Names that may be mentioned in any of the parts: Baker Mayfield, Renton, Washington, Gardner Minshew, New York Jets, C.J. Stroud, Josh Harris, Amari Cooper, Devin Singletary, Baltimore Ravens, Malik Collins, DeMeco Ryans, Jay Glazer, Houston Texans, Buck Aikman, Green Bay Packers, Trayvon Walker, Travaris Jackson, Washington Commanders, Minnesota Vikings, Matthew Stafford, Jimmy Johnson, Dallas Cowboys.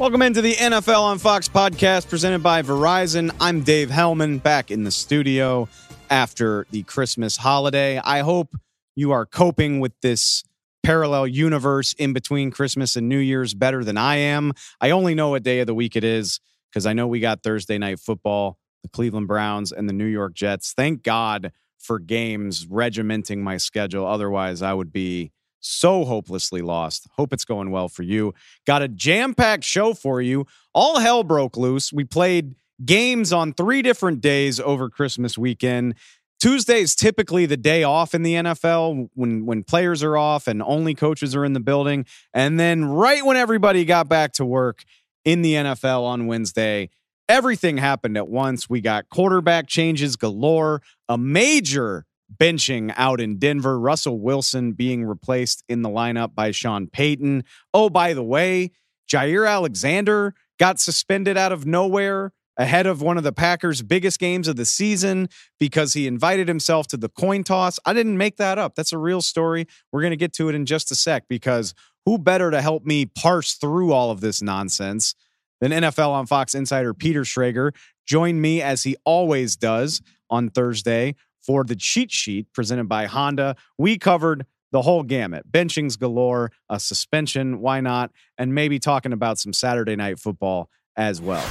Welcome into the NFL on Fox podcast presented by Verizon. I'm Dave Hellman back in the studio after the Christmas holiday. I hope you are coping with this parallel universe in between Christmas and New Year's better than I am. I only know what day of the week it is because I know we got Thursday night football, the Cleveland Browns and the New York Jets. Thank God for games regimenting my schedule. Otherwise, I would be so hopelessly lost. Hope it's going well for you. Got a jam-packed show for you. All hell broke loose. We played games on three different days over Christmas weekend. Tuesday is typically the day off in the NFL when players are off and only coaches are in the building. And then right when everybody got back to work in the NFL on Wednesday, everything happened at once. We got quarterback changes galore, a major benching out in Denver, Russell Wilson being replaced in the lineup by Sean Payton. Oh, by the way, Jaire Alexander got suspended out of nowhere ahead of one of the Packers' biggest games of the season because he invited himself to the coin toss. I didn't make that up. That's a real story. We're going to get to it in just a sec because who better to help me parse through all of this nonsense than NFL on Fox insider Peter Schrager. Join me as he always does on Thursday for the cheat sheet presented by Honda. We covered the whole gamut. Benchings galore, a suspension, why not? And maybe talking about some Saturday night football as well.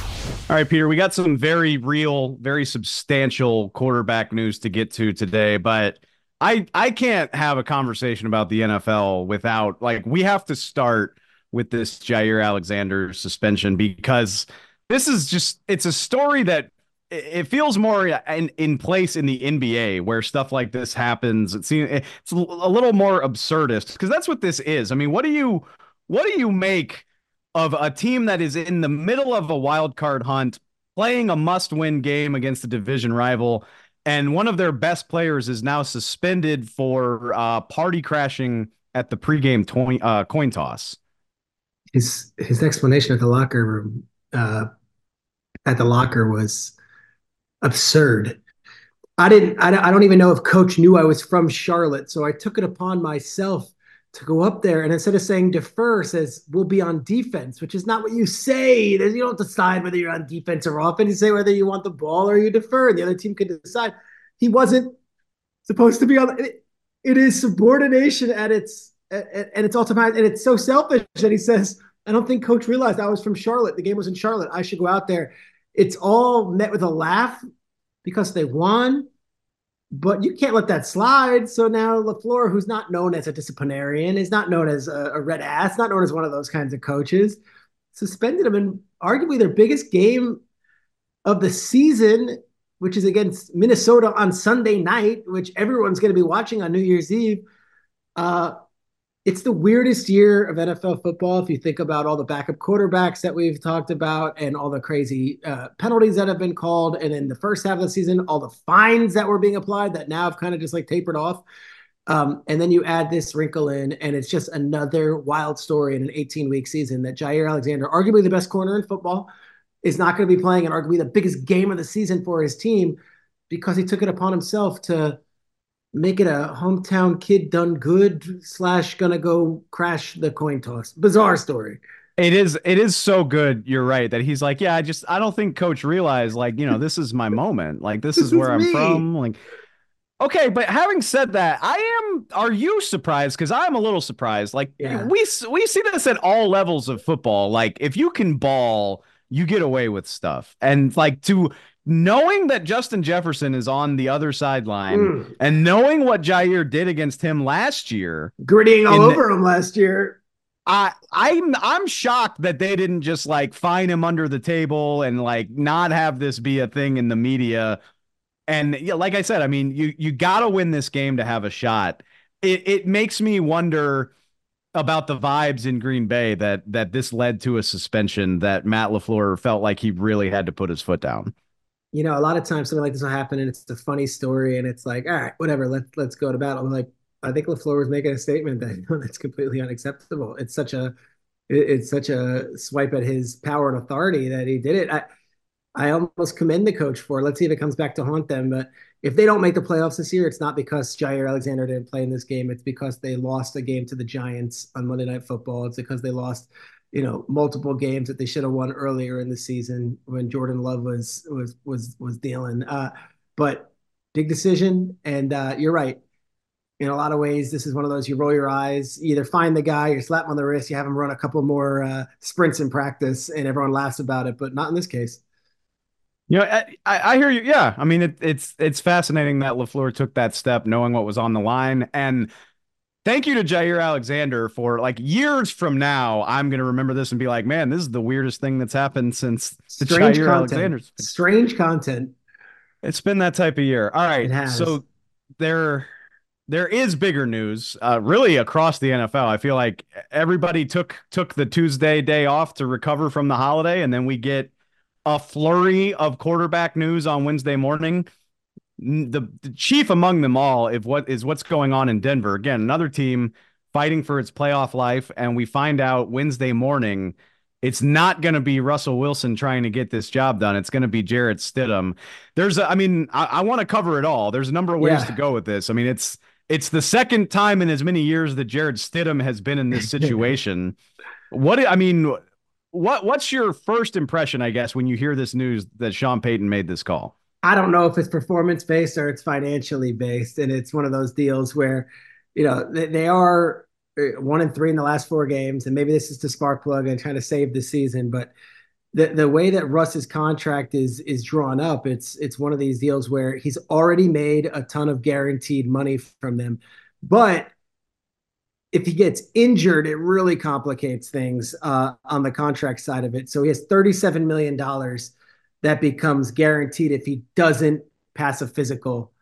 All right, Peter, we got some very real, very substantial quarterback news to get to today, but I can't have a conversation about the NFL without, like, we have to start with this Jaire Alexander suspension because this is just, it's a story that it feels more in place in the NBA where stuff like this happens. It's a little more absurdist because that's what this is. I mean, what do you make of a team that is in the middle of a wild card hunt, playing a must-win game against a division rival, and one of their best players is now suspended for party crashing at the pregame coin toss? His explanation at the locker room was absurd. I don't even know if Coach knew I was from Charlotte, so I took it upon myself to go up there, and instead of saying defer, says we'll be on defense, which is not what you say. You don't decide whether you're on defense or offense. You say whether you want the ball or you defer, and the other team can decide. He wasn't supposed to be on. It is subordination at its ultimate, and it's so selfish that he says, I don't think Coach realized I was from Charlotte. The game was in Charlotte. I should go out there. It's all met with a laugh because they won. But you can't let that slide. So now LaFleur, who's not known as a disciplinarian, is not known as a red ass, not known as one of those kinds of coaches, suspended him in arguably their biggest game of the season, which is against Minnesota on Sunday night, which everyone's going to be watching on New Year's Eve. It's the weirdest year of NFL football if you think about all the backup quarterbacks that we've talked about and all the crazy penalties that have been called. And in the first half of the season, all the fines that were being applied that now have kind of just like tapered off. And then you add this wrinkle in, and it's just another wild story in an 18-week season that Jaire Alexander, arguably the best corner in football, is not going to be playing and arguably the biggest game of the season for his team because he took it upon himself to make it a hometown kid done good / gonna go crash the coin toss. Bizarre story. It is so good. You're right that he's like, yeah, I don't think Coach realized, like, this is my moment. Like, this is where I'm from. Like, okay. But having said that, are you surprised? Cause I'm a little surprised. Like, yeah, we see this at all levels of football. Like, if you can ball, you get away with stuff. And like knowing that Justin Jefferson is on the other sideline and knowing what Jaire did against him last year, gritting all over him last year, I'm shocked that they didn't just like fine him under the table and like not have this be a thing in the media. And yeah, like I said, I mean, you got to win this game to have a shot. It makes me wonder about the vibes in Green Bay that this led to a suspension that Matt LaFleur felt like he really had to put his foot down. A lot of times something like this will happen and it's a funny story and it's like, all right, whatever, let's go to battle. I'm like, I think LaFleur was making a statement that's completely unacceptable. It's such a swipe at his power and authority that he did it. I almost commend the coach for it. Let's see if it comes back to haunt them. But if they don't make the playoffs this year, it's not because Jaire Alexander didn't play in this game. It's because they lost a game to the Giants on Monday Night Football. It's because they lost you know, multiple games that they should have won earlier in the season when Jordan Love was dealing. But big decision, and you're right. In a lot of ways, this is one of those you roll your eyes, either find the guy or slap him on the wrist. You have him run a couple more sprints in practice, and everyone laughs about it, but not in this case. You know, I hear you. Yeah, I mean, it's fascinating that LaFleur took that step knowing what was on the line. And thank you to Jaire Alexander for, like, years from now, I'm going to remember this and be like, man, this is the weirdest thing that's happened since Jaire Alexander's. Strange content. It's been that type of year. All right, it has. So there is bigger news really across the NFL. I feel like everybody took the Tuesday day off to recover from the holiday, and then we get a flurry of quarterback news on Wednesday morning. The chief among them all is what's going on in Denver. Again, another team fighting for its playoff life, and we find out Wednesday morning it's not going to be Russell Wilson trying to get this job done. It's going to be Jared Stidham. I want to cover it all. There's a number of ways to go with this. I mean, it's the second time in as many years that Jared Stidham has been in this situation. What's your first impression, I guess, when you hear this news that Sean Payton made this call? I don't know if it's performance-based or it's financially based. And it's one of those deals where, you know, they are 1-3 in the last four games. And maybe this is the spark plug and trying to save the season. But the way that Russ's contract is drawn up, it's one of these deals where he's already made a ton of guaranteed money from them. But if he gets injured, it really complicates things on the contract side of it. So he has $37 million that becomes guaranteed if he doesn't pass a physical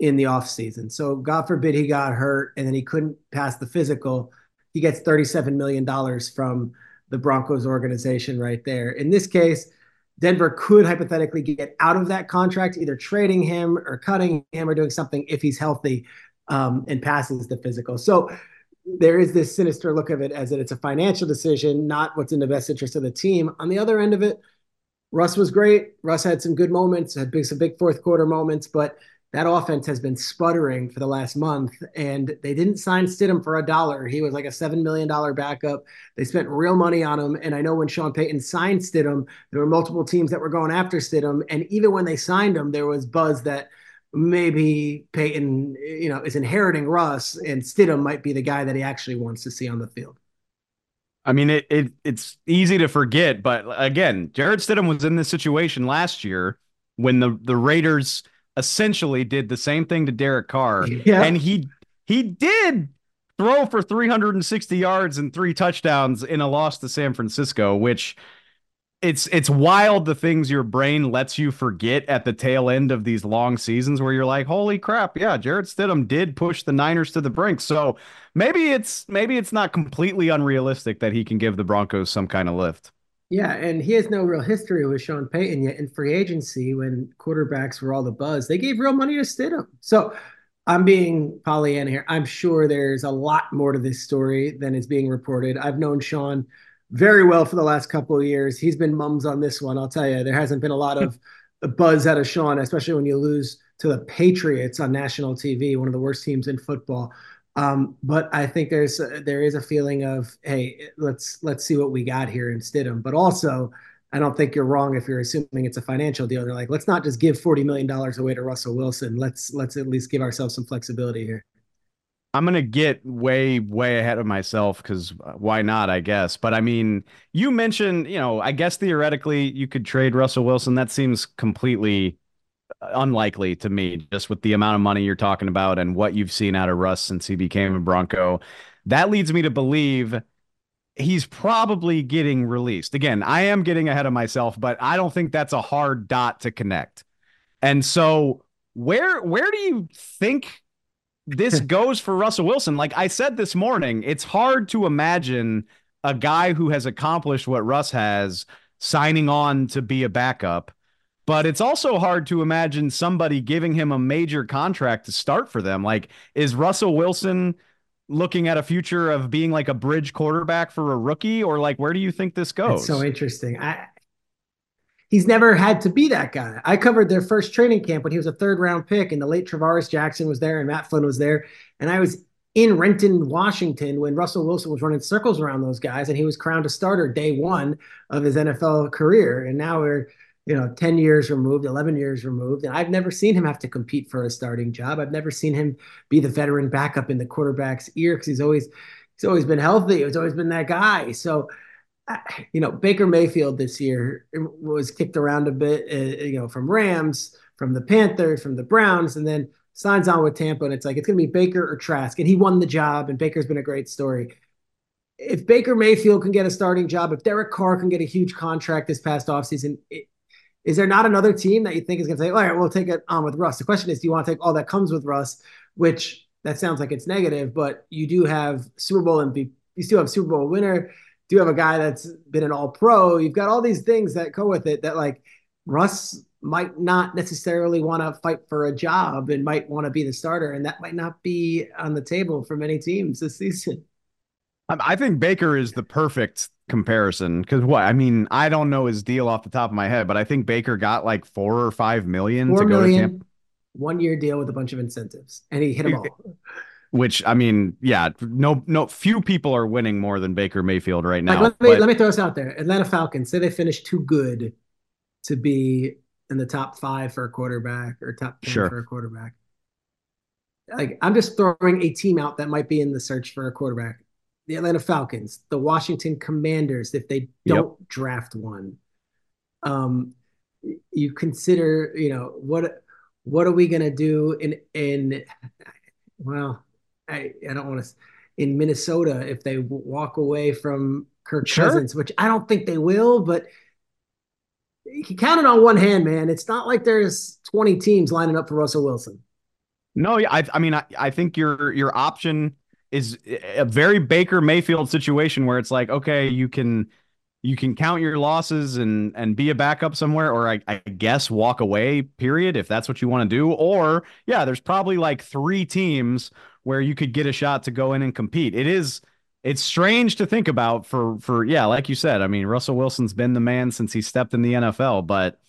in the offseason. So God forbid he got hurt and then he couldn't pass the physical. He gets $37 million from the Broncos organization right there. In this case, Denver could hypothetically get out of that contract, either trading him or cutting him or doing something if he's healthy and passes the physical. So there is this sinister look of it as that it's a financial decision, not what's in the best interest of the team. On the other end of it, Russ was great. Russ had some good moments, had some big fourth quarter moments, but that offense has been sputtering for the last month, and they didn't sign Stidham for $1. He was like a $7 million backup. They spent real money on him, and I know when Sean Payton signed Stidham, there were multiple teams that were going after Stidham, and even when they signed him, there was buzz that maybe Payton, you know, is inheriting Russ, and Stidham might be the guy that he actually wants to see on the field. I mean, it's easy to forget, but again, Jared Stidham was in this situation last year when the Raiders essentially did the same thing to Derek Carr, and he did throw for 360 yards and 3 touchdowns in a loss to San Francisco, which it's wild the things your brain lets you forget at the tail end of these long seasons where you're like, holy crap, yeah, Jared Stidham did push the Niners to the brink. So maybe it's not completely unrealistic that he can give the Broncos some kind of lift. Yeah, and he has no real history with Sean Payton yet in free agency when quarterbacks were all the buzz. They gave real money to Stidham. So I'm being Pollyanna here. I'm sure there's a lot more to this story than is being reported. I've known Sean very well for the last couple of years. He's been mums on this one. I'll tell you, there hasn't been a lot of buzz out of Sean, especially when you lose to the Patriots on national TV, one of the worst teams in football. But I think there is a feeling of, hey, let's see what we got here in Stidham. But also, I don't think you're wrong if you're assuming it's a financial deal. They're like, let's not just give $40 million away to Russell Wilson. Let's at least give ourselves some flexibility here. I'm going to get way ahead of myself because why not, I guess. But I mean, you mentioned, you know, I guess theoretically you could trade Russell Wilson. That seems completely unlikely to me, just with the amount of money you're talking about and what you've seen out of Russ since he became a Bronco. That leads me to believe he's probably getting released. Again, I am getting ahead of myself, but I don't think that's a hard dot to connect. And so where do you think this goes for Russell Wilson? Like I said this morning, it's hard to imagine a guy who has accomplished what Russ has signing on to be a backup, but it's also hard to imagine somebody giving him a major contract to start for them. Like, is Russell Wilson looking at a future of being like a bridge quarterback for a rookie, or like, where do you think this goes? That's so interesting. He's never had to be that guy. I covered their first training camp when he was a 3rd round pick and the late Travaris Jackson was there and Matt Flynn was there. And I was in Renton, Washington, when Russell Wilson was running circles around those guys, and he was crowned a starter day one of his NFL career. And now we're, 10 years removed, 11 years removed. And I've never seen him have to compete for a starting job. I've never seen him be the veteran backup in the quarterback's ear, because he's always been healthy. He's always been that guy. So, Baker Mayfield this year was kicked around a bit, from Rams, from the Panthers, from the Browns, and then signs on with Tampa. And it's like, it's going to be Baker or Trask. And he won the job, and Baker's been a great story. If Baker Mayfield can get a starting job, if Derek Carr can get a huge contract this past offseason, is there not another team that you think is going to say, all right, we'll take it on with Russ? The question is, do you want to take all that comes with Russ, which that sounds like it's negative, but you do have Super Bowl MVP, you still have Super Bowl winner, do you have a guy that's been an all-pro, you've got all these things that go with it that like Russ might not necessarily want to fight for a job and might want to be the starter, and that might not be on the table for many teams this season. I think Baker is the perfect comparison because I don't know his deal off the top of my head, but I think Baker got like $4 or $5 million to go to Tampa. 1 year deal with a bunch of incentives, and he hit them all. Which few people are winning more than Baker Mayfield right now. Like, let me throw this out there: Atlanta Falcons, say they finish too good to be in the top 5 for a quarterback or top 10 for a quarterback. Like, I'm just throwing a team out that might be in the search for a quarterback. The Atlanta Falcons, the Washington Commanders, if they don't draft one, you consider, what are we going to do in Minnesota, if they walk away from Kirk Cousins, which I don't think they will, but you can count it on one hand, man. It's not like there's 20 teams lining up for Russell Wilson. No. Yeah. I think your option is a very Baker Mayfield situation where it's like, okay, you can count your losses and be a backup somewhere, or I guess walk away, period, if that's what you want to do. Or there's probably like 3 teams where you could get a shot to go in and compete. It's strange to think about for like you said, Russell Wilson's been the man since he stepped in the NFL, but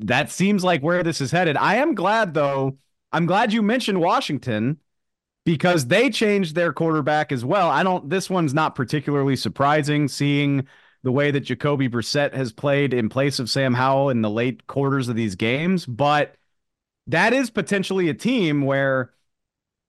that seems like where this is headed. I am glad though. I'm glad you mentioned Washington, because they changed their quarterback as well. This one's not particularly surprising, seeing the way that Jacoby Brissett has played in place of Sam Howell in the late quarters of these games. But that is potentially a team where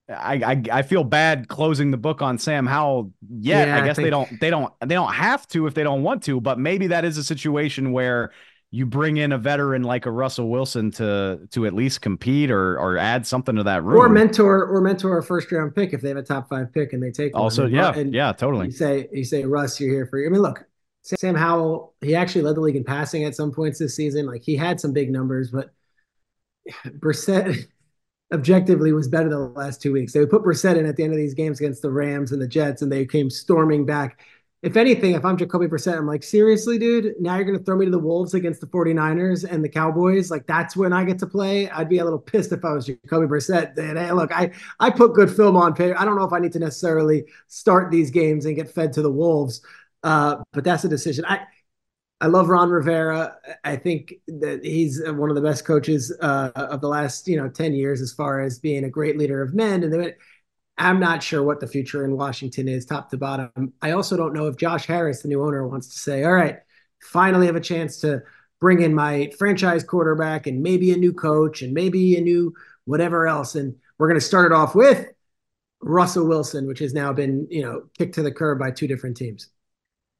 I feel bad closing the book on Sam Howell yet. Yeah, I guess they don't have to if they don't want to, but maybe that is a situation where you bring in a veteran like a Russell Wilson to at least compete or add something to that room, or mentor a first round pick if they have a top 5 pick and they take them. Also, totally. You say Russ, you're here for you. Look, Sam Howell, he actually led the league in passing at some points this season. Like, he had some big numbers, but Brissett objectively was better the last 2 weeks. They would put Brissett in at the end of these games against the Rams and the Jets, and they came storming back. If anything, if I'm Jacoby Brissett, I'm like, seriously, dude, now you're going to throw me to the wolves against the 49ers and the Cowboys? Like, that's when I get to play? I'd be a little pissed if I was Jacoby Brissett. And, hey, look, I put good film on paper. I don't know if I need to necessarily start these games and get fed to the wolves. But that's a decision. I love Ron Rivera. I think that he's one of the best coaches of the last 10 years as far as being a great leader of men. And I'm not sure what the future in Washington is, top to bottom. I also don't know if Josh Harris, the new owner, wants to say, all right, finally have a chance to bring in my franchise quarterback and maybe a new coach and maybe a new whatever else. And we're going to start it off with Russell Wilson, which has now been kicked to the curb by 2 different teams.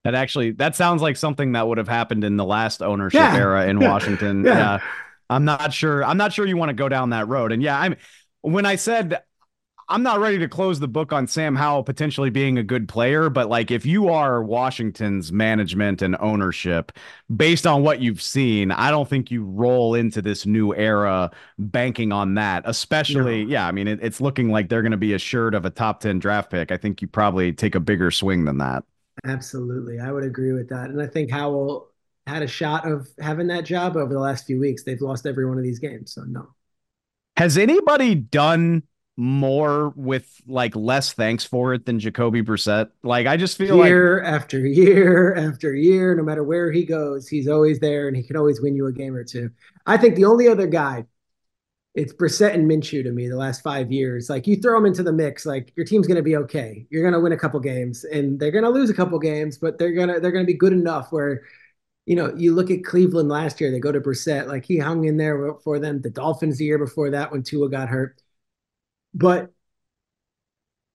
That sounds like something that would have happened in the last ownership era in Washington. I'm not sure you want to go down that road. And when I said I'm not ready to close the book on Sam Howell potentially being a good player, but like, if you are Washington's management and ownership, based on what you've seen, I don't think you roll into this new era banking on that, especially. No. It's looking like they're going to be assured of a top 10 draft pick. I think you probably take a bigger swing than that. Absolutely. I would agree with that. And I think Howell had a shot of having that job over the last few weeks. They've lost every one of these games. So no. Has anybody done more with like less thanks for it than Jacoby Brissett? Like, I just feel year after year, no matter where he goes, he's always there and he can always win you a game or two. I think the only other guy it's Brissett and Minshew to me the last 5 years. Like, you throw them into the mix, like, your team's going to be okay. You're going to win a couple games, and they're going to lose a couple games, but they're going to be good enough where, you know, you look at Cleveland last year, they go to Brissett. Like, he hung in there for them. The Dolphins the year before that when Tua got hurt. But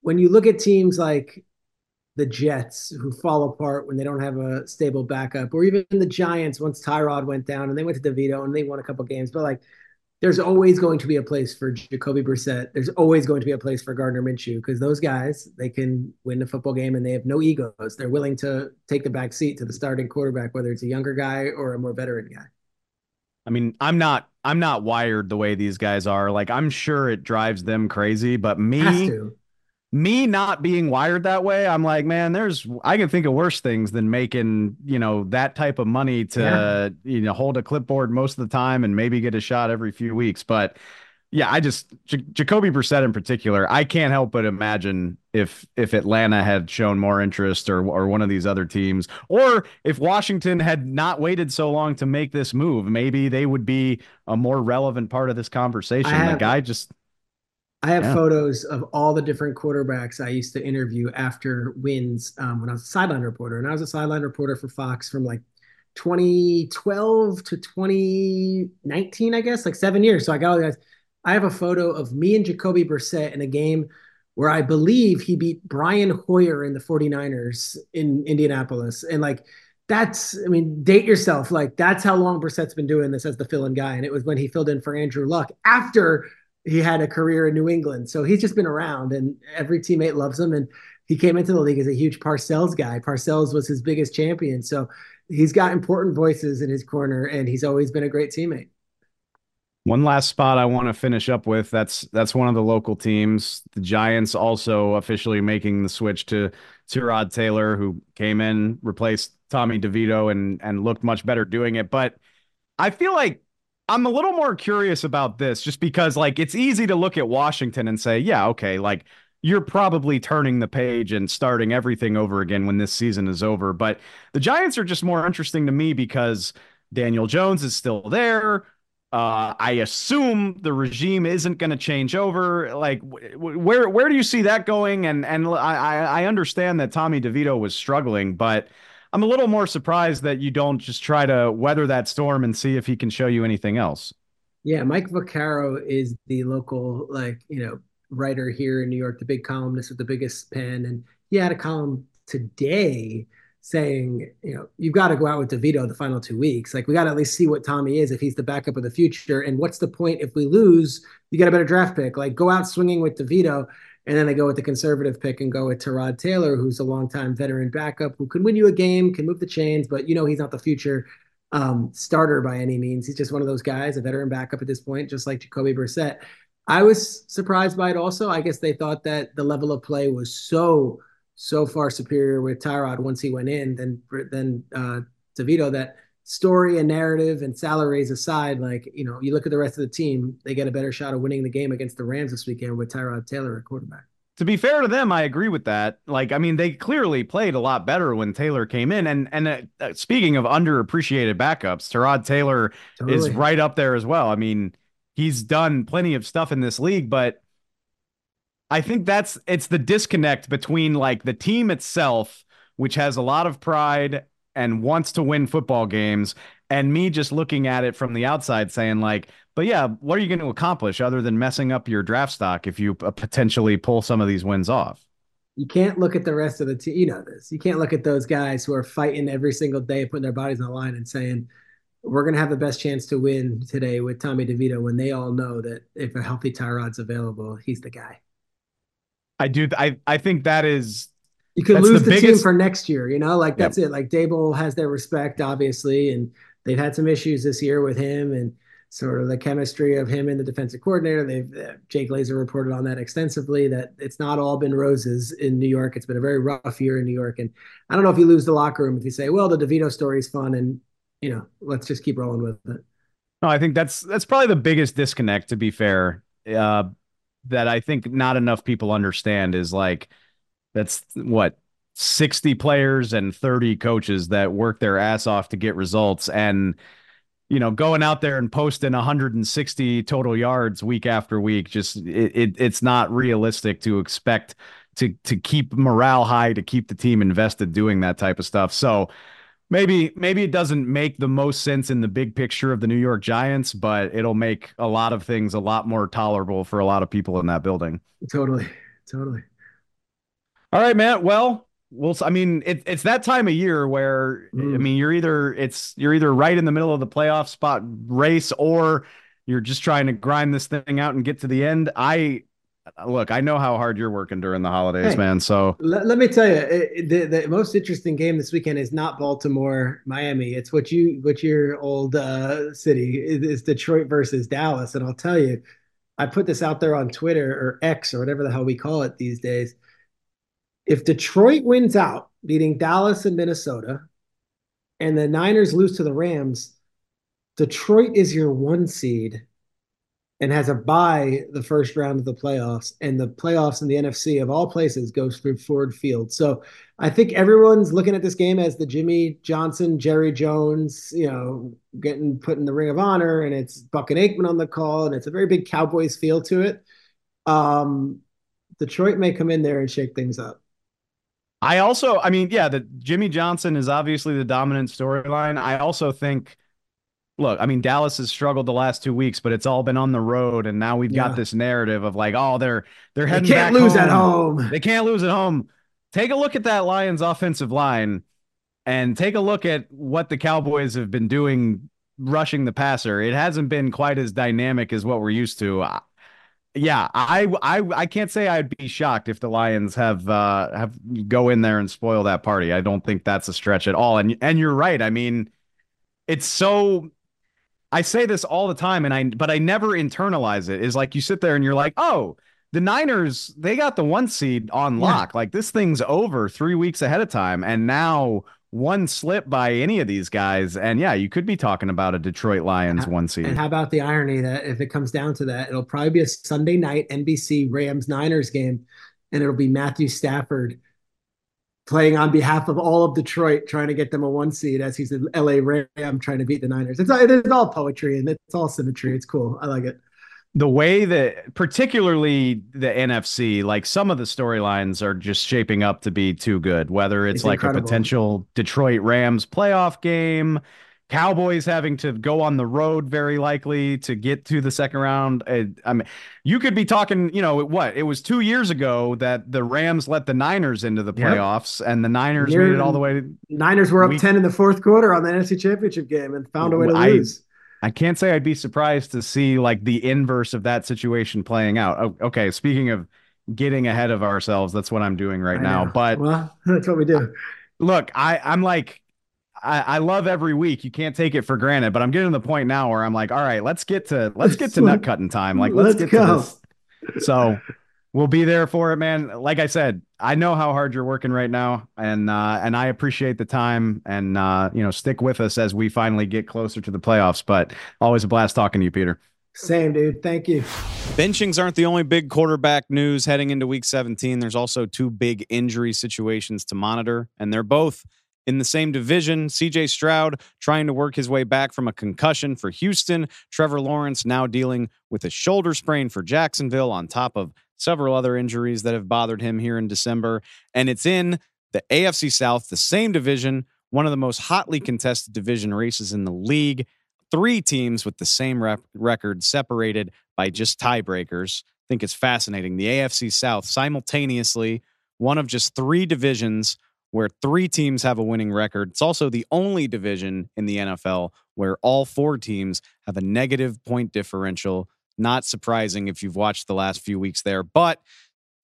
when you look at teams like the Jets, who fall apart when they don't have a stable backup, or even the Giants once Tyrod went down and they went to DeVito and they won a couple games, but like, there's always going to be a place for Jacoby Brissett. There's always going to be a place for Gardner Minshew, because those guys, they can win the football game and they have no egos. They're willing to take the back seat to the starting quarterback, whether it's a younger guy or a more veteran guy. I mean, I'm not wired the way these guys are. Like, I'm sure it drives them crazy, but me not being wired that way, I'm like, man, I can think of worse things than making, you know, that type of money to, you know, hold a clipboard most of the time and maybe get a shot every few weeks. But yeah, I just, Jacoby Brissett in particular, I can't help but imagine if Atlanta had shown more interest, or one of these other teams, or if Washington had not waited so long to make this move, maybe they would be a more relevant part of this conversation. I have photos of all the different quarterbacks I used to interview after wins when I was a sideline reporter. And I was a sideline reporter for Fox from like 2012 to 2019, I guess, like 7 years. So I got all the guys. I have a photo of me and Jacoby Brissett in a game where I believe he beat Brian Hoyer in the 49ers in Indianapolis. And like, that's, I mean, date yourself. Like, that's how long Brissett's been doing this as the fill-in guy. And it was when he filled in for Andrew Luck after he had a career in New England. So he's just been around, and every teammate loves him. And he came into the league as a huge Parcells guy. Parcells was his biggest champion. So he's got important voices in his corner, and he's always been a great teammate. One last spot I want to finish up with. That's one of the local teams. The Giants also officially making the switch to Tyrod Taylor, who came in, replaced Tommy DeVito, and looked much better doing it. But I feel like I'm a little more curious about this, just because, like, it's easy to look at Washington and say, yeah, okay, like, you're probably turning the page and starting everything over again when this season is over. But the Giants are just more interesting to me because Daniel Jones is still there. I assume the regime isn't going to change over. Like, where do you see that going? And I understand that Tommy DeVito was struggling, but I'm a little more surprised that you don't just try to weather that storm and see if he can show you anything else. Yeah, Mike Vaccaro is the local, like, you know, writer here in New York, the big columnist with the biggest pen. And he had a column today saying, you know, you've got to go out with DeVito the final 2 weeks. Like, we got to at least see what Tommy is, if he's the backup of the future. And what's the point if we lose? You get a better draft pick. Like, go out swinging with DeVito. And then they go with the conservative pick and go with Tyrod Taylor, who's a longtime veteran backup who can win you a game, can move the chains, but, you know, he's not the future starter by any means. He's just one of those guys, a veteran backup at this point, just like Jacoby Brissett. I was surprised by it also. I guess they thought that the level of play was so far superior with Tyrod once he went in than DeVito, that story and narrative and salaries aside, like, you know, you look at the rest of the team, they get a better shot of winning the game against the Rams this weekend with Tyrod Taylor at quarterback. To be fair to them, I agree with that. Like, I mean, they clearly played a lot better when Taylor came in. And speaking of underappreciated backups, Tyrod Taylor is right up there as well. I mean, he's done plenty of stuff in this league, but I think it's the disconnect between, like, the team itself, which has a lot of pride and wants to win football games, and me just looking at it from the outside saying, like, but yeah, what are you going to accomplish other than messing up your draft stock if you potentially pull some of these wins off? You can't look at the rest of the team. You know this. You can't look at those guys who are fighting every single day, putting their bodies on the line and saying, we're going to have the best chance to win today with Tommy DeVito, when they all know that if a healthy Tyrod's available, he's the guy. I do. I think that is, you could lose the team for next year, you know, like, that's it. Like, Dable has their respect, obviously, and they've had some issues this year with him and sort of the chemistry of him and the defensive coordinator. Jay Glazer reported on that extensively, that it's not all been roses in New York. It's been a very rough year in New York. And I don't know if you lose the locker room if you say, well, the DeVito story's fun and, you know, let's just keep rolling with it. No, I think that's probably the biggest disconnect, to be fair, that I think not enough people understand is, like, that's what, 60 players and 30 coaches that work their ass off to get results. And going out there and posting 160 total yards week after week, just it's not realistic to expect to keep morale high, to keep the team invested doing that type of stuff. So maybe it doesn't make the most sense in the big picture of the New York Giants, but it'll make a lot of things a lot more tolerable for a lot of people in that building. Totally. All right, Matt. Well, I mean, it's that time of year where, I mean, you're either right in the middle of the playoff spot race, or you're just trying to grind this thing out and get to the end. I know how hard you're working during the holidays, man. So let me tell you, the most interesting game this weekend is not Baltimore, Miami. It's what your old city is, Detroit versus Dallas. And I'll tell you, I put this out there on Twitter, or X, or whatever the hell we call it these days. If Detroit wins out, beating Dallas and Minnesota, and the Niners lose to the Rams, Detroit is your 1 seed and has a bye the first round of the playoffs. And the playoffs in the NFC, of all places, goes through Ford Field. So I think everyone's looking at this game as the Jimmy Johnson, Jerry Jones, getting put in the Ring of Honor, and it's Buck and Aikman on the call, and it's a very big Cowboys feel to it. Detroit may come in there and shake things up. The Jimmy Johnson is obviously the dominant storyline. I also think, Dallas has struggled the last 2 weeks, but it's all been on the road. And now we've got this narrative of they're heading back home. They can't lose at home. Take a look at that Lions offensive line and take a look at what the Cowboys have been doing rushing the passer. It hasn't been quite as dynamic as what we're used to. Yeah, I can't say I'd be shocked if the Lions have go in there and spoil that party. I don't think that's a stretch at all. And you're right. I mean, I say this all the time, but I never internalize it. Is like you sit there and you're like, oh, the Niners, they got the 1 seed on lock. Like this thing's over 3 weeks ahead of time, and now one slip by any of these guys, and you could be talking about a Detroit Lions 1 seed. And how about the irony that if it comes down to that, it'll probably be a Sunday night NBC Rams-Niners game, and it'll be Matthew Stafford playing on behalf of all of Detroit, trying to get them a 1 seed as he's an LA Ram trying to beat the Niners. It's all poetry, and it's all symmetry. It's cool. I like it. The way that particularly the NFC, some of the storylines are just shaping up to be too good, whether it's incredible. A potential Detroit Rams playoff game, Cowboys having to go on the road very likely to get to the second round. I mean, you could be talking, it was 2 years ago that the Rams let the Niners into the playoffs, and the Niners made it all the way. Niners were up 10 in the fourth quarter on the NFC Championship game and found a way to lose. I can't say I'd be surprised to see the inverse of that situation playing out. Okay, speaking of getting ahead of ourselves, that's what I'm doing right now. But that's what we do. Look, I love every week. You can't take it for granted. But I'm getting to the point now where I'm all right, let's get to nut cutting time. Let's get to this. So we'll be there for it, man. Like I said, I know how hard you're working right now, and I appreciate the time, and stick with us as we finally get closer to the playoffs. But always a blast talking to you, Peter. Same, dude. Thank you. Benchings aren't the only big quarterback news heading into Week 17. There's also two big injury situations to monitor, and they're both in the same division. C.J. Stroud trying to work his way back from a concussion for Houston. Trevor Lawrence now dealing with a shoulder sprain for Jacksonville, on top of several other injuries that have bothered him here in December. And it's in the AFC South, the same division, one of the most hotly contested division races in the league. 3 teams with the same record, separated by just tiebreakers. I think it's fascinating. The AFC South, simultaneously one of just 3 divisions where 3 teams have a winning record. It's also the only division in the NFL where all 4 teams have a negative point differential. Not surprising if you've watched the last few weeks there, but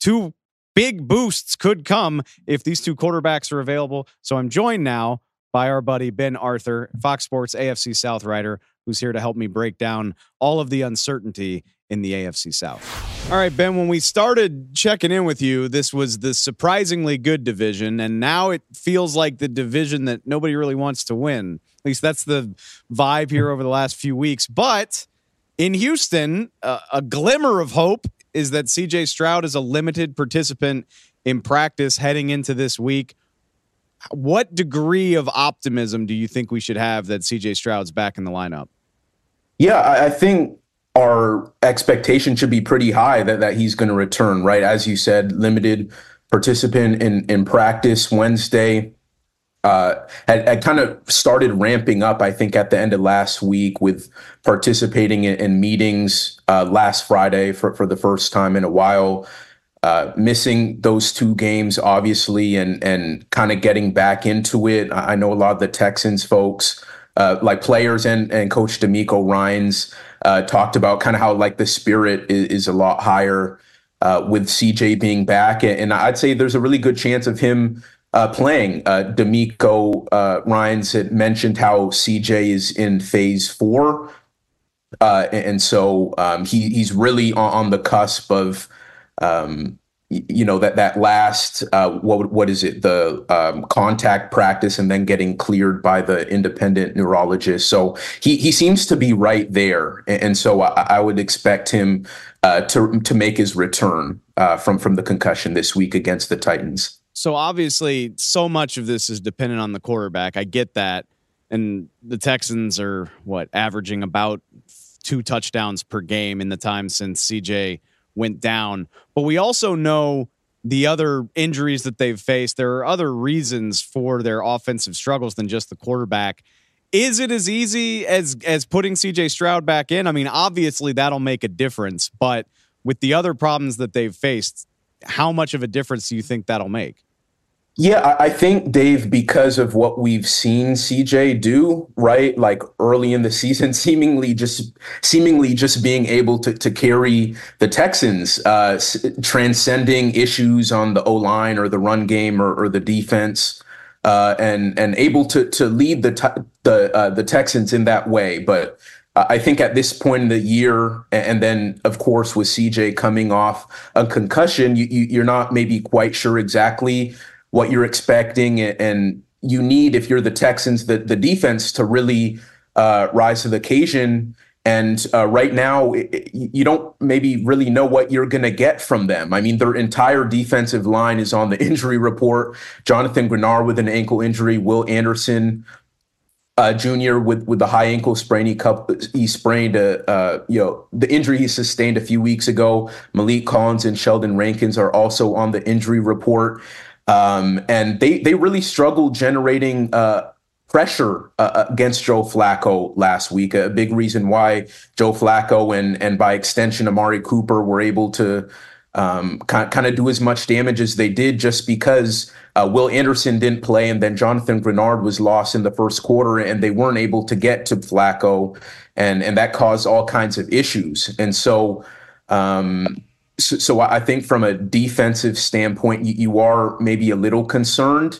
2 big boosts could come if these 2 quarterbacks are available. So I'm joined now by our buddy Ben Arthur, Fox Sports AFC South writer, who's here to help me break down all of the uncertainty in the AFC South. All right, Ben, when we started checking in with you, this was the surprisingly good division, and now it feels like the division that nobody really wants to win. At least that's the vibe here over the last few weeks. But in Houston, a glimmer of hope is that C.J. Stroud is a limited participant in practice heading into this week. What degree of optimism do you think we should have that C.J. Stroud's back in the lineup? Yeah, I think our expectation should be pretty high that he's going to return, right? As you said, limited participant in practice Wednesday. Had kind of started ramping up, I think, at the end of last week with participating in meetings last Friday for the first time in a while, missing those two games, obviously, and kind of getting back into it. I know a lot of the Texans folks, like players and Coach DeMeco Ryans, talked about kind of how like the spirit is a lot higher with CJ being back. And I'd say there's a really good chance of him playing. DeMeco Ryans had mentioned how CJ is in phase 4. And so he's really on the cusp of, that last, what is it? The contact practice and then getting cleared by the independent neurologist. So he seems to be right there. And so I would expect him to make his return from the concussion this week against the Titans. So obviously, so much of this is dependent on the quarterback. I get that. And the Texans are, averaging about 2 touchdowns per game in the time since CJ went down. But we also know the other injuries that they've faced. There are other reasons for their offensive struggles than just the quarterback. Is it as easy as putting CJ Stroud back in? I mean, obviously, that'll make a difference. But with the other problems that they've faced, how much of a difference do you think that'll make? Yeah, I think, Dave, because of what we've seen CJ do, right? Like early in the season, seemingly just being able to carry the Texans, transcending issues on the O-line or the run game or the defense, and able to lead the Texans in that way. But I think at this point in the year, and then, of course, with CJ coming off a concussion, you're not maybe quite sure exactly what you're expecting. And you need, if you're the Texans, the defense to really rise to the occasion. And right now, you don't maybe really know what you're going to get from them. I mean, their entire defensive line is on the injury report. Jonathan Grenard with an ankle injury, Will Anderson Jr. with the high ankle sprain, he sprained the injury he sustained a few weeks ago. Malik Collins and Sheldon Rankins are also on the injury report, and they really struggled generating pressure against Joe Flacco last week. A big reason why Joe Flacco and by extension Amari Cooper were able to kind of do as much damage as they did, just because Will Anderson didn't play, and then Jonathan Grenard was lost in the first quarter, and they weren't able to get to Flacco, and that caused all kinds of issues. And so, so I think from a defensive standpoint, you are maybe a little concerned.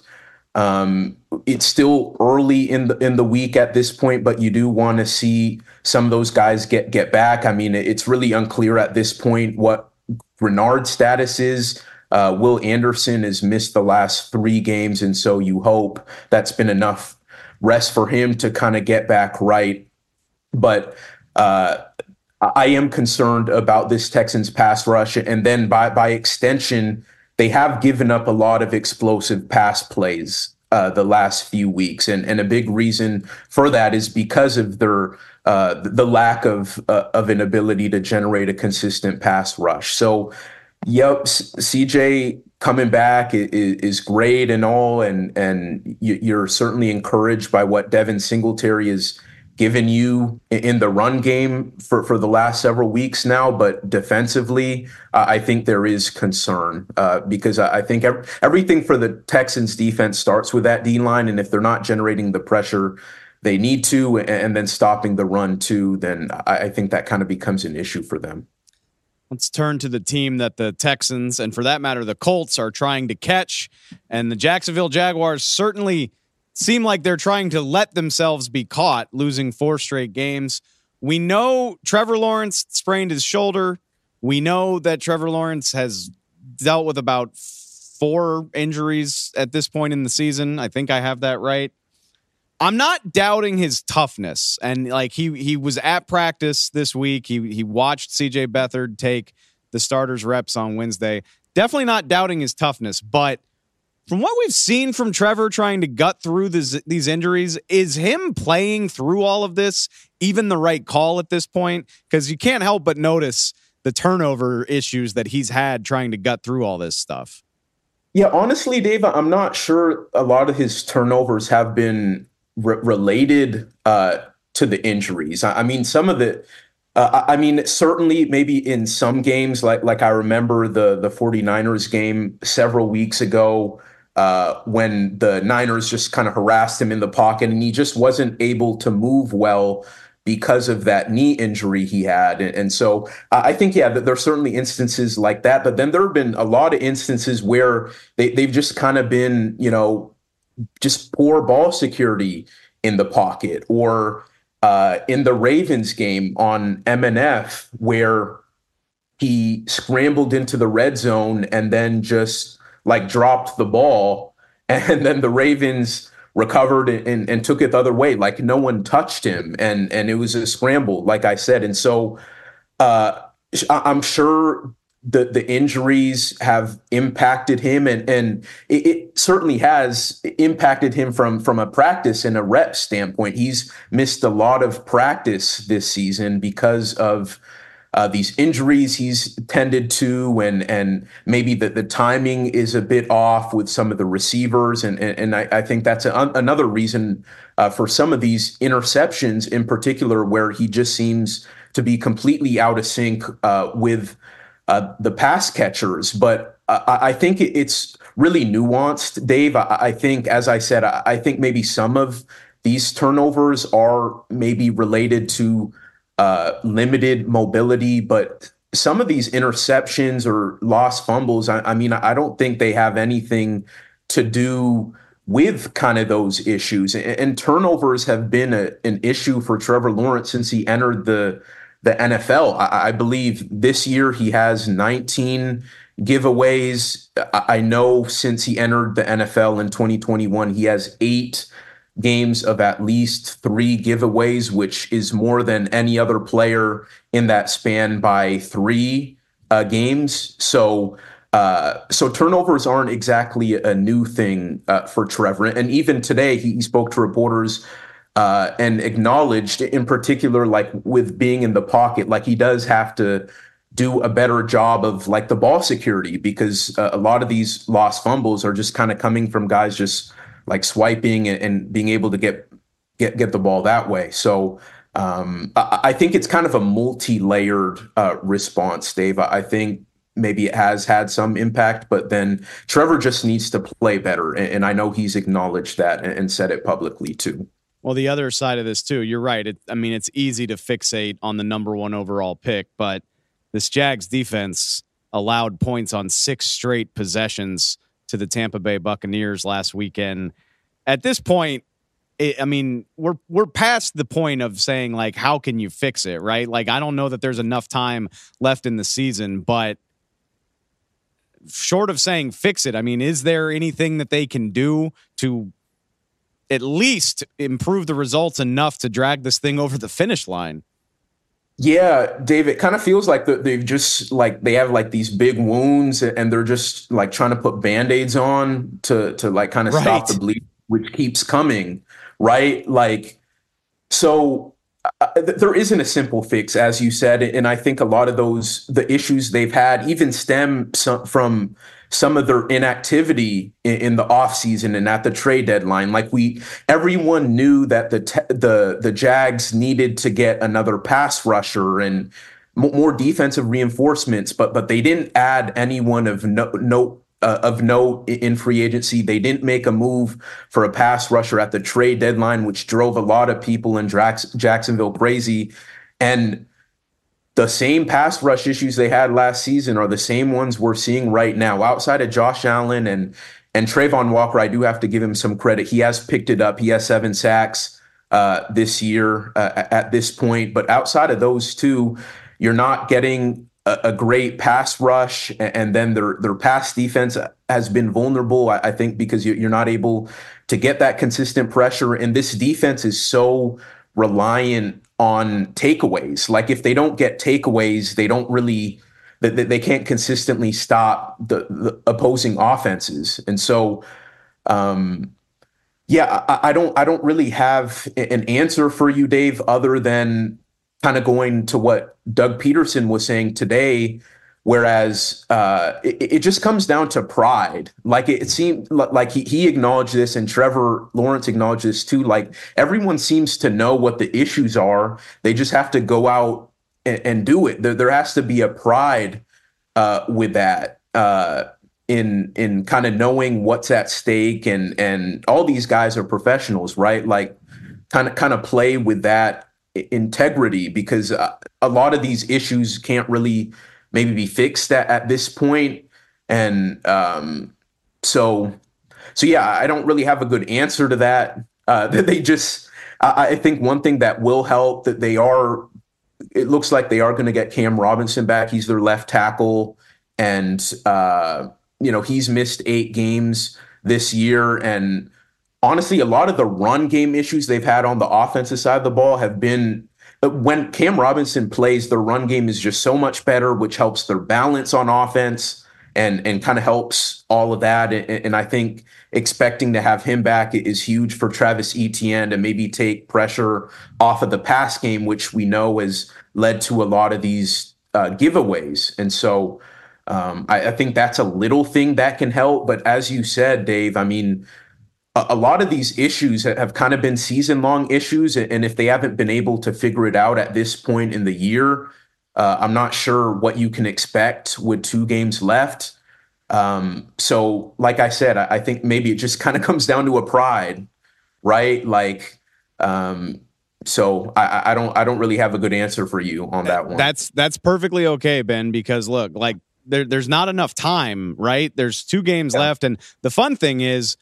It's still early in the week at this point, but you do want to see some of those guys get back. I mean, it's really unclear at this point what Grenard's status is. Will Anderson has missed the last 3 games, and so you hope that's been enough rest for him to kind of get back right. But I am concerned about this Texans pass rush, and then by extension, they have given up a lot of explosive pass plays the last few weeks, and a big reason for that is because of their the lack of an ability to generate a consistent pass rush. So, yep, CJ coming back is great and all, and you're certainly encouraged by what Devin Singletary has given you in the run game for the last several weeks now. But defensively, I think there is concern because I think everything for the Texans defense starts with that D-line, and if they're not generating the pressure they need to, and then stopping the run too, then I think that kind of becomes an issue for them. Let's turn to the team that the Texans, and for that matter, the Colts, are trying to catch. And the Jacksonville Jaguars certainly seem like they're trying to let themselves be caught, losing 4 straight games. We know Trevor Lawrence sprained his shoulder. We know that Trevor Lawrence has dealt with about 4 injuries at this point in the season. I think I have that right. I'm not doubting his toughness, and like he was at practice this week. He watched CJ Beathard take the starters reps on Wednesday. Definitely not doubting his toughness, but From what we've seen from Trevor trying to gut through these injuries, is him playing through all of this even the right call at this point? Because you can't help but notice the turnover issues that he's had trying to gut through all this stuff. Yeah, honestly, Dave, I'm not sure a lot of his turnovers have been related to the injuries. I mean, some of the... certainly maybe in some games, like I remember the 49ers game several weeks ago when the Niners just kind of harassed him in the pocket and he just wasn't able to move well because of that knee injury he had. And so I think, yeah, there are certainly instances like that. But then there have been a lot of instances where they've just kind of been, just poor ball security in the pocket, or in the Ravens game on MNF, where he scrambled into the red zone and then just dropped the ball, and then the Ravens recovered and took it the other way. No one touched him, and it was a scramble, like I said. And so I'm sure the injuries have impacted him, and it certainly has impacted him from a practice and a rep standpoint. He's missed a lot of practice this season because of these injuries he's tended to, and maybe the timing is a bit off with some of the receivers. And I think that's another reason for some of these interceptions in particular, where he just seems to be completely out of sync with the pass catchers. But I think it's really nuanced, Dave. I think, as I said, I think maybe some of these turnovers are maybe related to limited mobility, but some of these interceptions or lost fumbles, I don't think they have anything to do with kind of those issues. And turnovers have been an issue for Trevor Lawrence since he entered the NFL. I believe this year he has 19 giveaways. I know since he entered the NFL in 2021, he has 8 games of at least 3 giveaways, which is more than any other player in that span by 3 games. So turnovers aren't exactly a new thing for Trevor. And even today, he spoke to reporters and acknowledged, in particular, with being in the pocket, he does have to do a better job of the ball security, because a lot of these lost fumbles are just kind of coming from guys just swiping and being able to get the ball that way. So I think it's kind of a multi-layered response, Dave. I think maybe it has had some impact, but then Trevor just needs to play better. And I know he's acknowledged that and said it publicly too. Well, the other side of this too, you're right. It's easy to fixate on the #1 overall pick, but this Jags defense allowed points on 6 straight possessions to the Tampa Bay Buccaneers last weekend. At this point, we're past the point of saying how can you fix it, right? I don't know that there's enough time left in the season, but short of saying fix it, is there anything that they can do to at least improve the results enough to drag this thing over the finish line? Yeah, Dave, it kind of feels like they've just they have these big wounds, and they're just trying to put Band-Aids on to kind of right. Stop the bleed, which keeps coming. Right. There isn't a simple fix, as you said. And I think a lot of the issues they've had even stem from some of their inactivity in the offseason and at the trade deadline. Everyone knew that the Jags needed to get another pass rusher and more defensive reinforcements, but they didn't add anyone of note in free agency. They didn't make a move for a pass rusher at the trade deadline, which drove a lot of people in Jacksonville crazy. And the same pass rush issues they had last season are the same ones we're seeing right now. Outside of Josh Allen and Trayvon Walker, I do have to give him some credit. He has picked it up. He has 7 sacks this year at this point. But outside of those two, you're not getting a great pass rush. And then their pass defense has been vulnerable, I think, because you're not able to get that consistent pressure. And this defense is so reliant on takeaways. If they don't get takeaways, they don't really They can't consistently stop the opposing offenses. And so, I don't really have an answer for you, Dave, other than kind of going to what Doug Peterson was saying today. Whereas it just comes down to pride. Like it seemed like he acknowledged this, and Trevor Lawrence acknowledged this too. Like everyone seems to know what the issues are. They just have to go out and do it. There has to be a pride with that in kind of knowing what's at stake, and all these guys are professionals, right? Like kind of play with that integrity, because a lot of these issues can't really maybe be fixed at this point. And I don't really have a good answer to that. I think one thing that will help that they are. It looks like they are going to get Cam Robinson back. He's their left tackle. And, he's missed 8 games this year. And honestly, a lot of the run game issues they've had on the offensive side of the ball have been when Cam Robinson plays, their run game is just so much better, which helps their balance on offense and kind of helps all of that. And I think expecting to have him back is huge for Travis Etienne to maybe take pressure off of the pass game, which we know has led to a lot of these giveaways. And so I think that's a little thing that can help. But as you said, Dave, I mean, a lot of these issues have kind of been season-long issues. And if they haven't been able to figure it out at this point in the year, I'm not sure what you can expect with 2 games left. So, like I said, I think maybe it just kind of comes down to a pride, right? Like, I don't really have a good answer for you on that one. That's perfectly okay, Ben, because look, like there's not enough time, right? There's 2 games left. And the fun thing is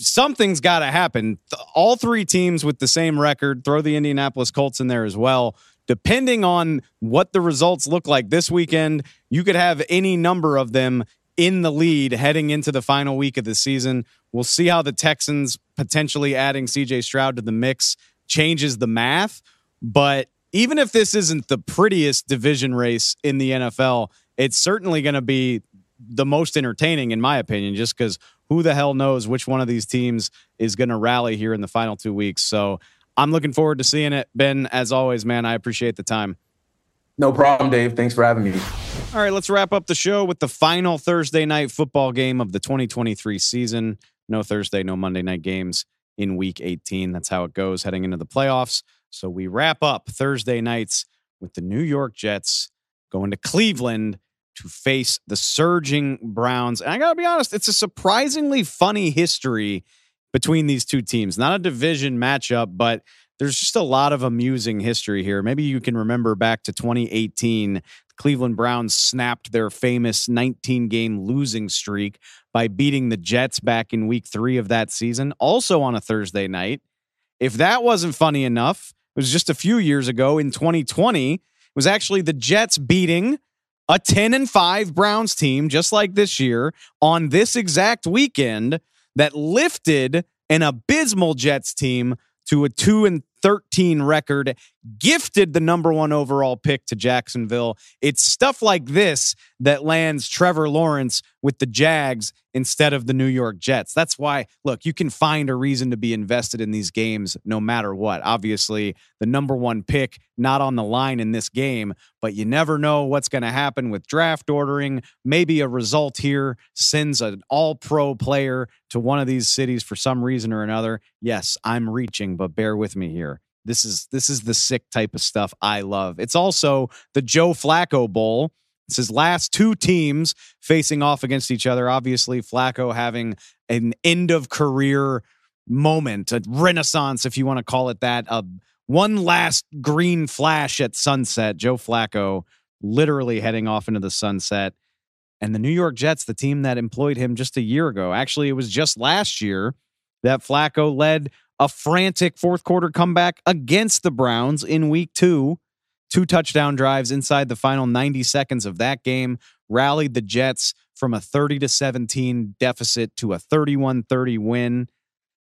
something's got to happen. All 3 teams with the same record, throw the Indianapolis Colts in there as well. Depending on what the results look like this weekend, you could have any number of them in the lead heading into the final week of the season. We'll see how the Texans potentially adding C.J. Stroud to the mix changes the math. But even if this isn't the prettiest division race in the NFL, it's certainly going to be the most entertaining, in my opinion, just because who the hell knows which one of these teams is going to rally here in the final 2 weeks. So I'm looking forward to seeing it. Ben, as always, man, I appreciate the time. No problem, Dave. Thanks for having me. All right, let's wrap up the show with the final Thursday night football game of the 2023 season. No Thursday, no Monday night games in week 18. That's how it goes heading into the playoffs. So we wrap up Thursday nights with the New York Jets going to Cleveland to face the surging Browns. And I got to be honest, it's a surprisingly funny history between these 2 teams. Not a division matchup, but there's just a lot of amusing history here. Maybe you can remember back to 2018, the Cleveland Browns snapped their famous 19-game losing streak by beating the Jets back in week 3 of that season, also on a Thursday night. If that wasn't funny enough, it was just a few years ago in 2020, it was actually the Jets beating a 10-5 Browns team, just like this year, on this exact weekend that lifted an abysmal Jets team to a 2-13 record, gifted the number 1 overall pick to Jacksonville. It's stuff like this that lands Trevor Lawrence with the Jags instead of the New York Jets. That's why, look, you can find a reason to be invested in these games no matter what. Obviously, the number 1 pick not on the line in this game, but you never know what's going to happen with draft ordering. Maybe a result here sends an all-pro player to one of these cities for some reason or another. Yes, I'm reaching, but bear with me here. This is the sick type of stuff I love. It's also the Joe Flacco Bowl. It's his last 2 teams facing off against each other. Obviously, Flacco having an end-of-career moment, a renaissance, if you want to call it that, one last green flash at sunset. Joe Flacco literally heading off into the sunset. And the New York Jets, the team that employed him just a year ago. Actually, it was just last year that Flacco led a frantic fourth-quarter comeback against the Browns in week 2. 2 touchdown drives inside the final 90 seconds of that game rallied the Jets from a 30-17 deficit to a 31-30 win.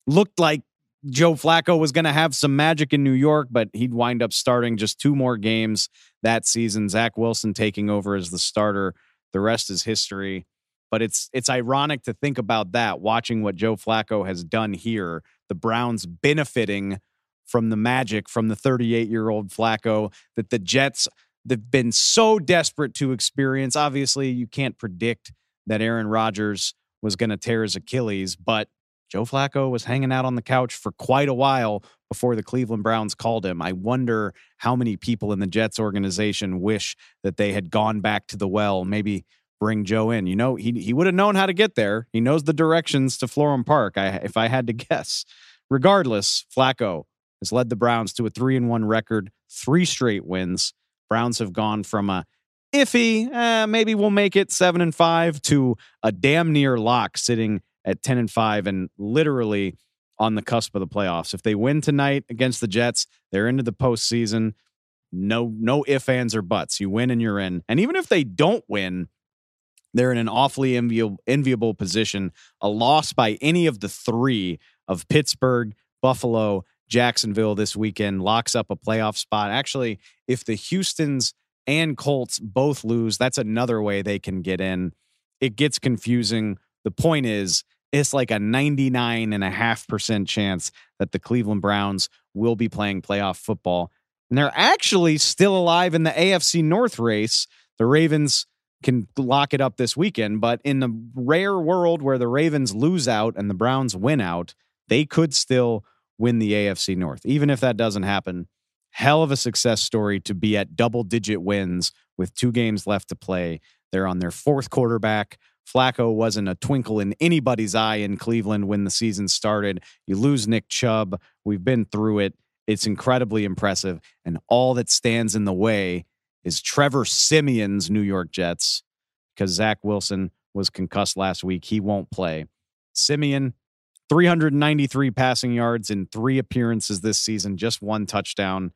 Looked like Joe Flacco was going to have some magic in New York, but he'd wind up starting just two more games that season. Zach Wilson taking over as the starter. The rest is history. But it's ironic to think about that, watching what Joe Flacco has done here. The Browns benefiting from the magic from the 38-year-old Flacco that the Jets have been so desperate to experience. Obviously, you can't predict that Aaron Rodgers was going to tear his Achilles, but Joe Flacco was hanging out on the couch for quite a while before the Cleveland Browns called him. I wonder how many people in the Jets organization wish that they had gone back to the well, maybe bring Joe in. You know, he would have known how to get there. He knows the directions to Florham Park, if I had to guess. Regardless, Flacco has led the Browns to a 3-1 record, 3 straight wins. Browns have gone from a iffy, maybe we'll make it 7-5 to a damn near lock sitting at 10-5 and literally on the cusp of the playoffs. If they win tonight against the Jets, they're into the postseason. No ifs, ands, or buts. You win and you're in. And even if they don't win, they're in an awfully enviable position. A loss by any of the three of Pittsburgh, Buffalo, Jacksonville this weekend locks up a playoff spot. Actually, if the Houstons and Colts both lose, that's another way they can get in. It gets confusing. The point is, it's like a 99.5% chance that the Cleveland Browns will be playing playoff football. And they're actually still alive in the AFC North race. The Ravens can lock it up this weekend, but in the rare world where the Ravens lose out and the Browns win out, they could still win the AFC North. Even if that doesn't happen, hell of a success story to be at double-digit wins with 2 games left to play. They're on their 4th quarterback. Flacco wasn't a twinkle in anybody's eye in Cleveland when the season started. You lose Nick Chubb. We've been through it. It's incredibly impressive. And all that stands in the way is Trevor Simeon's New York Jets, because Zach Wilson was concussed last week. He won't play. Simeon, 393 passing yards in 3 appearances this season, just 1 touchdown.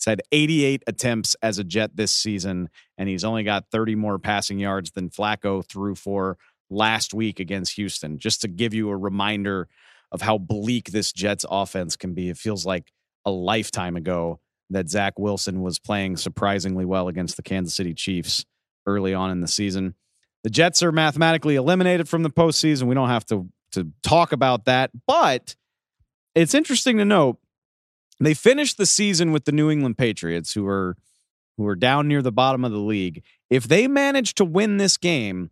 He's had 88 attempts as a Jet this season, and he's only got 30 more passing yards than Flacco threw for last week against Houston. Just to give you a reminder of how bleak this Jets offense can be. It feels like a lifetime ago that Zach Wilson was playing surprisingly well against the Kansas City Chiefs early on in the season. The Jets are mathematically eliminated from the postseason. We don't have to talk about that, but it's interesting to note they finished the season with the New England Patriots, who are down near the bottom of the league. If they manage to win this game,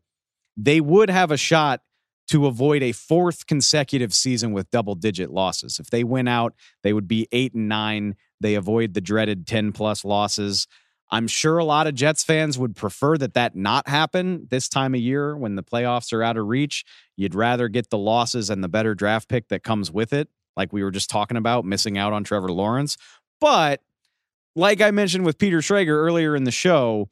they would have a shot to avoid a 4th consecutive season with double-digit losses. If they win out, they would be 8-9. They avoid the dreaded 10-plus losses. I'm sure a lot of Jets fans would prefer that not happen this time of year when the playoffs are out of reach. You'd rather get the losses and the better draft pick that comes with it, like we were just talking about, missing out on Trevor Lawrence. But like I mentioned with Peter Schrager earlier in the show,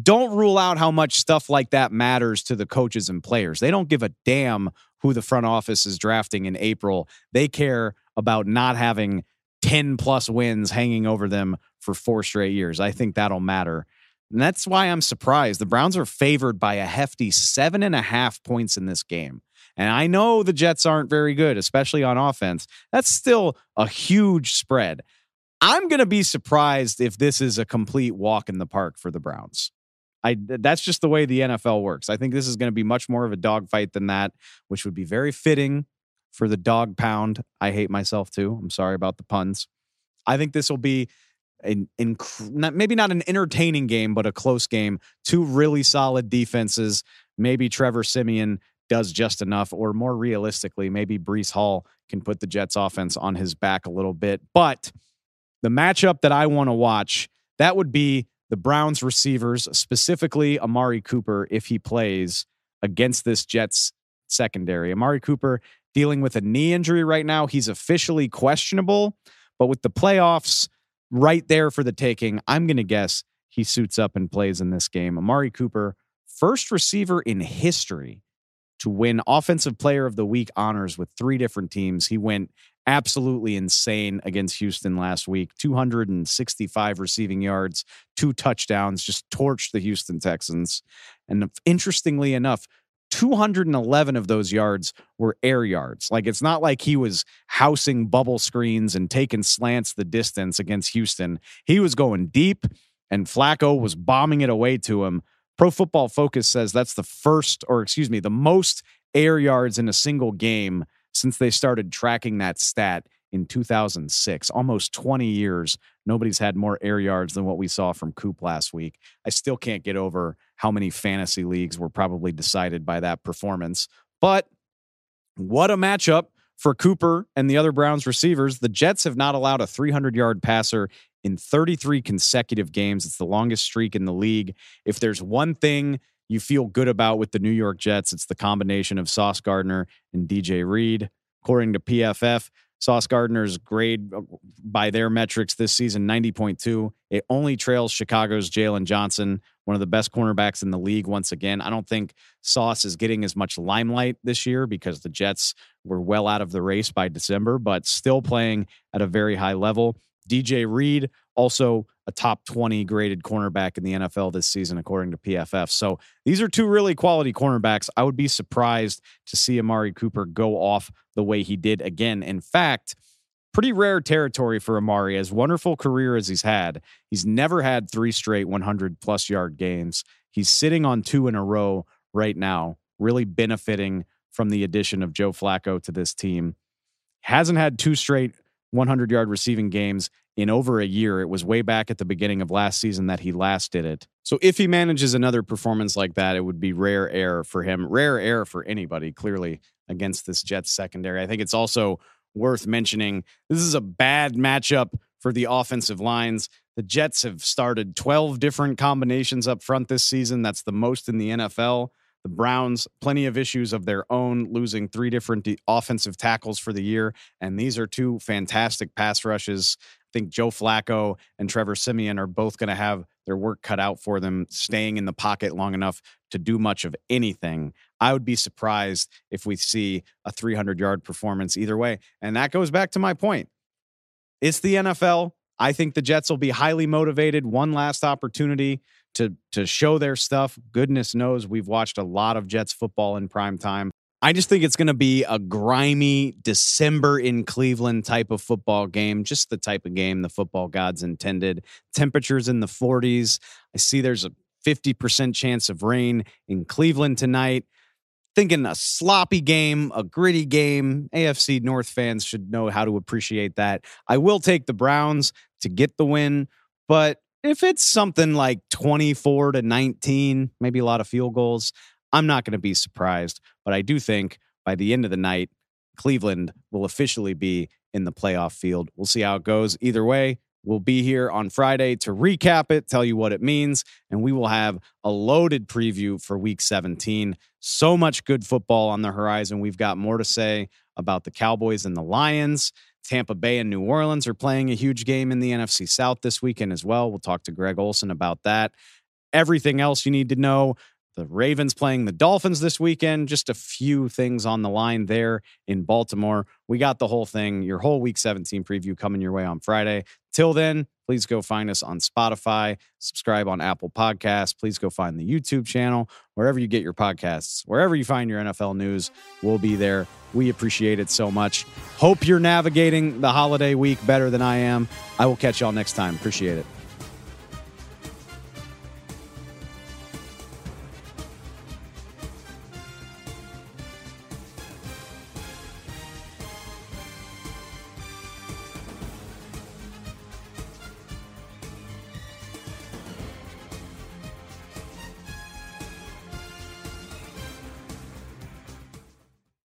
don't rule out how much stuff like that matters to the coaches and players. They don't give a damn who the front office is drafting in April. They care about not having 10-plus wins hanging over them for 4 straight years. I think that'll matter. And that's why I'm surprised. The Browns are favored by a hefty 7.5 points in this game. And I know the Jets aren't very good, especially on offense. That's still a huge spread. I'm going to be surprised if this is a complete walk in the park for the Browns. That's just the way the NFL works. I think this is going to be much more of a dogfight than that, which would be very fitting for the dog pound. I hate myself too. I'm sorry about the puns. I think this will be maybe not an entertaining game, but a close game. 2 really solid defenses. Maybe Trevor Simeon does just enough, or more realistically, maybe Breece Hall can put the Jets offense on his back a little bit. But the matchup that I want to watch, that would be the Browns receivers, specifically Amari Cooper, if he plays against this Jets secondary. Amari Cooper dealing with a knee injury right now. He's officially questionable, but with the playoffs right there for the taking, I'm going to guess he suits up and plays in this game. Amari Cooper, first receiver in history to win Offensive Player of the Week honors with 3 different teams. He went absolutely insane against Houston last week. 265 receiving yards, 2 touchdowns, just torched the Houston Texans. And interestingly enough, 211 of those yards were air yards. Like, it's not like he was housing bubble screens and taking slants the distance against Houston. He was going deep, and Flacco was bombing it away to him. Pro Football Focus says that's the most air yards in a single game since they started tracking that stat in 2006. Almost 20 years, nobody's had more air yards than what we saw from Coop last week. I still can't get over how many fantasy leagues were probably decided by that performance. But what a matchup for Cooper and the other Browns receivers. The Jets have not allowed a 300-yard passer in 33 consecutive games. It's the longest streak in the league. If there's one thing you feel good about with the New York Jets, it's the combination of Sauce Gardner and DJ Reed. According to PFF, Sauce Gardner's grade by their metrics this season, 90.2. It only trails Chicago's Jalen Johnson, one of the best cornerbacks in the league. Once again, I don't think Sauce is getting as much limelight this year because the Jets were well out of the race by December, but still playing at a very high level. DJ Reed, also a top 20 graded cornerback in the NFL this season, according to PFF. So these are two really quality cornerbacks. I would be surprised to see Amari Cooper go off the way he did again. In fact, pretty rare territory for Amari. As wonderful career as he's had, he's never had three straight 100-plus yard games. He's sitting on two in a row right now, really benefiting from the addition of Joe Flacco to this team. Hasn't had two straight 100-yard receiving games in over a year. It was way back at the beginning of last season that he last did it. So if he manages another performance like that, it would be rare air for him. Rare air for anybody, clearly, against this Jets secondary. I think it's also worth mentioning, this is a bad matchup for the offensive lines. The Jets have started 12 different combinations up front this season. That's the most in the NFL. The Browns, plenty of issues of their own, losing three different offensive tackles for the year. And these are two fantastic pass rushes. I think Joe Flacco and Trevor Siemian are both going to have their work cut out for them, staying in the pocket long enough to do much of anything. I would be surprised if we see a 300-yard performance either way. And that goes back to my point. It's the NFL. I think the Jets will be highly motivated. One last opportunity to show their stuff. Goodness knows we've watched a lot of Jets football in prime time. I just think it's going to be a grimy December in Cleveland type of football game, just the type of game the football gods intended. Temperatures in the 40s. I see there's a 50% chance of rain in Cleveland tonight. Thinking a sloppy game, a gritty game. AFC North fans should know how to appreciate that. I will take the Browns to get the win, but if it's something like 24-19, maybe a lot of field goals, I'm not going to be surprised, but I do think by the end of the night, Cleveland will officially be in the playoff field. We'll see how it goes. Either way, we'll be here on Friday to recap it, tell you what it means, and we will have a loaded preview for Week 17. So much good football on the horizon. We've got more to say about the Cowboys and the Lions. Tampa Bay and New Orleans are playing a huge game in the NFC South this weekend as well. We'll talk to Greg Olson about that. Everything else you need to know. The Ravens playing the Dolphins this weekend. Just a few things on the line there in Baltimore. We got the whole thing, your whole Week 17 preview coming your way on Friday. Till then, please go find us on Spotify. Subscribe on Apple Podcasts. Please go find the YouTube channel. Wherever you get your podcasts, wherever you find your NFL news, we'll be there. We appreciate it so much. Hope you're navigating the holiday week better than I am. I will catch y'all next time. Appreciate it.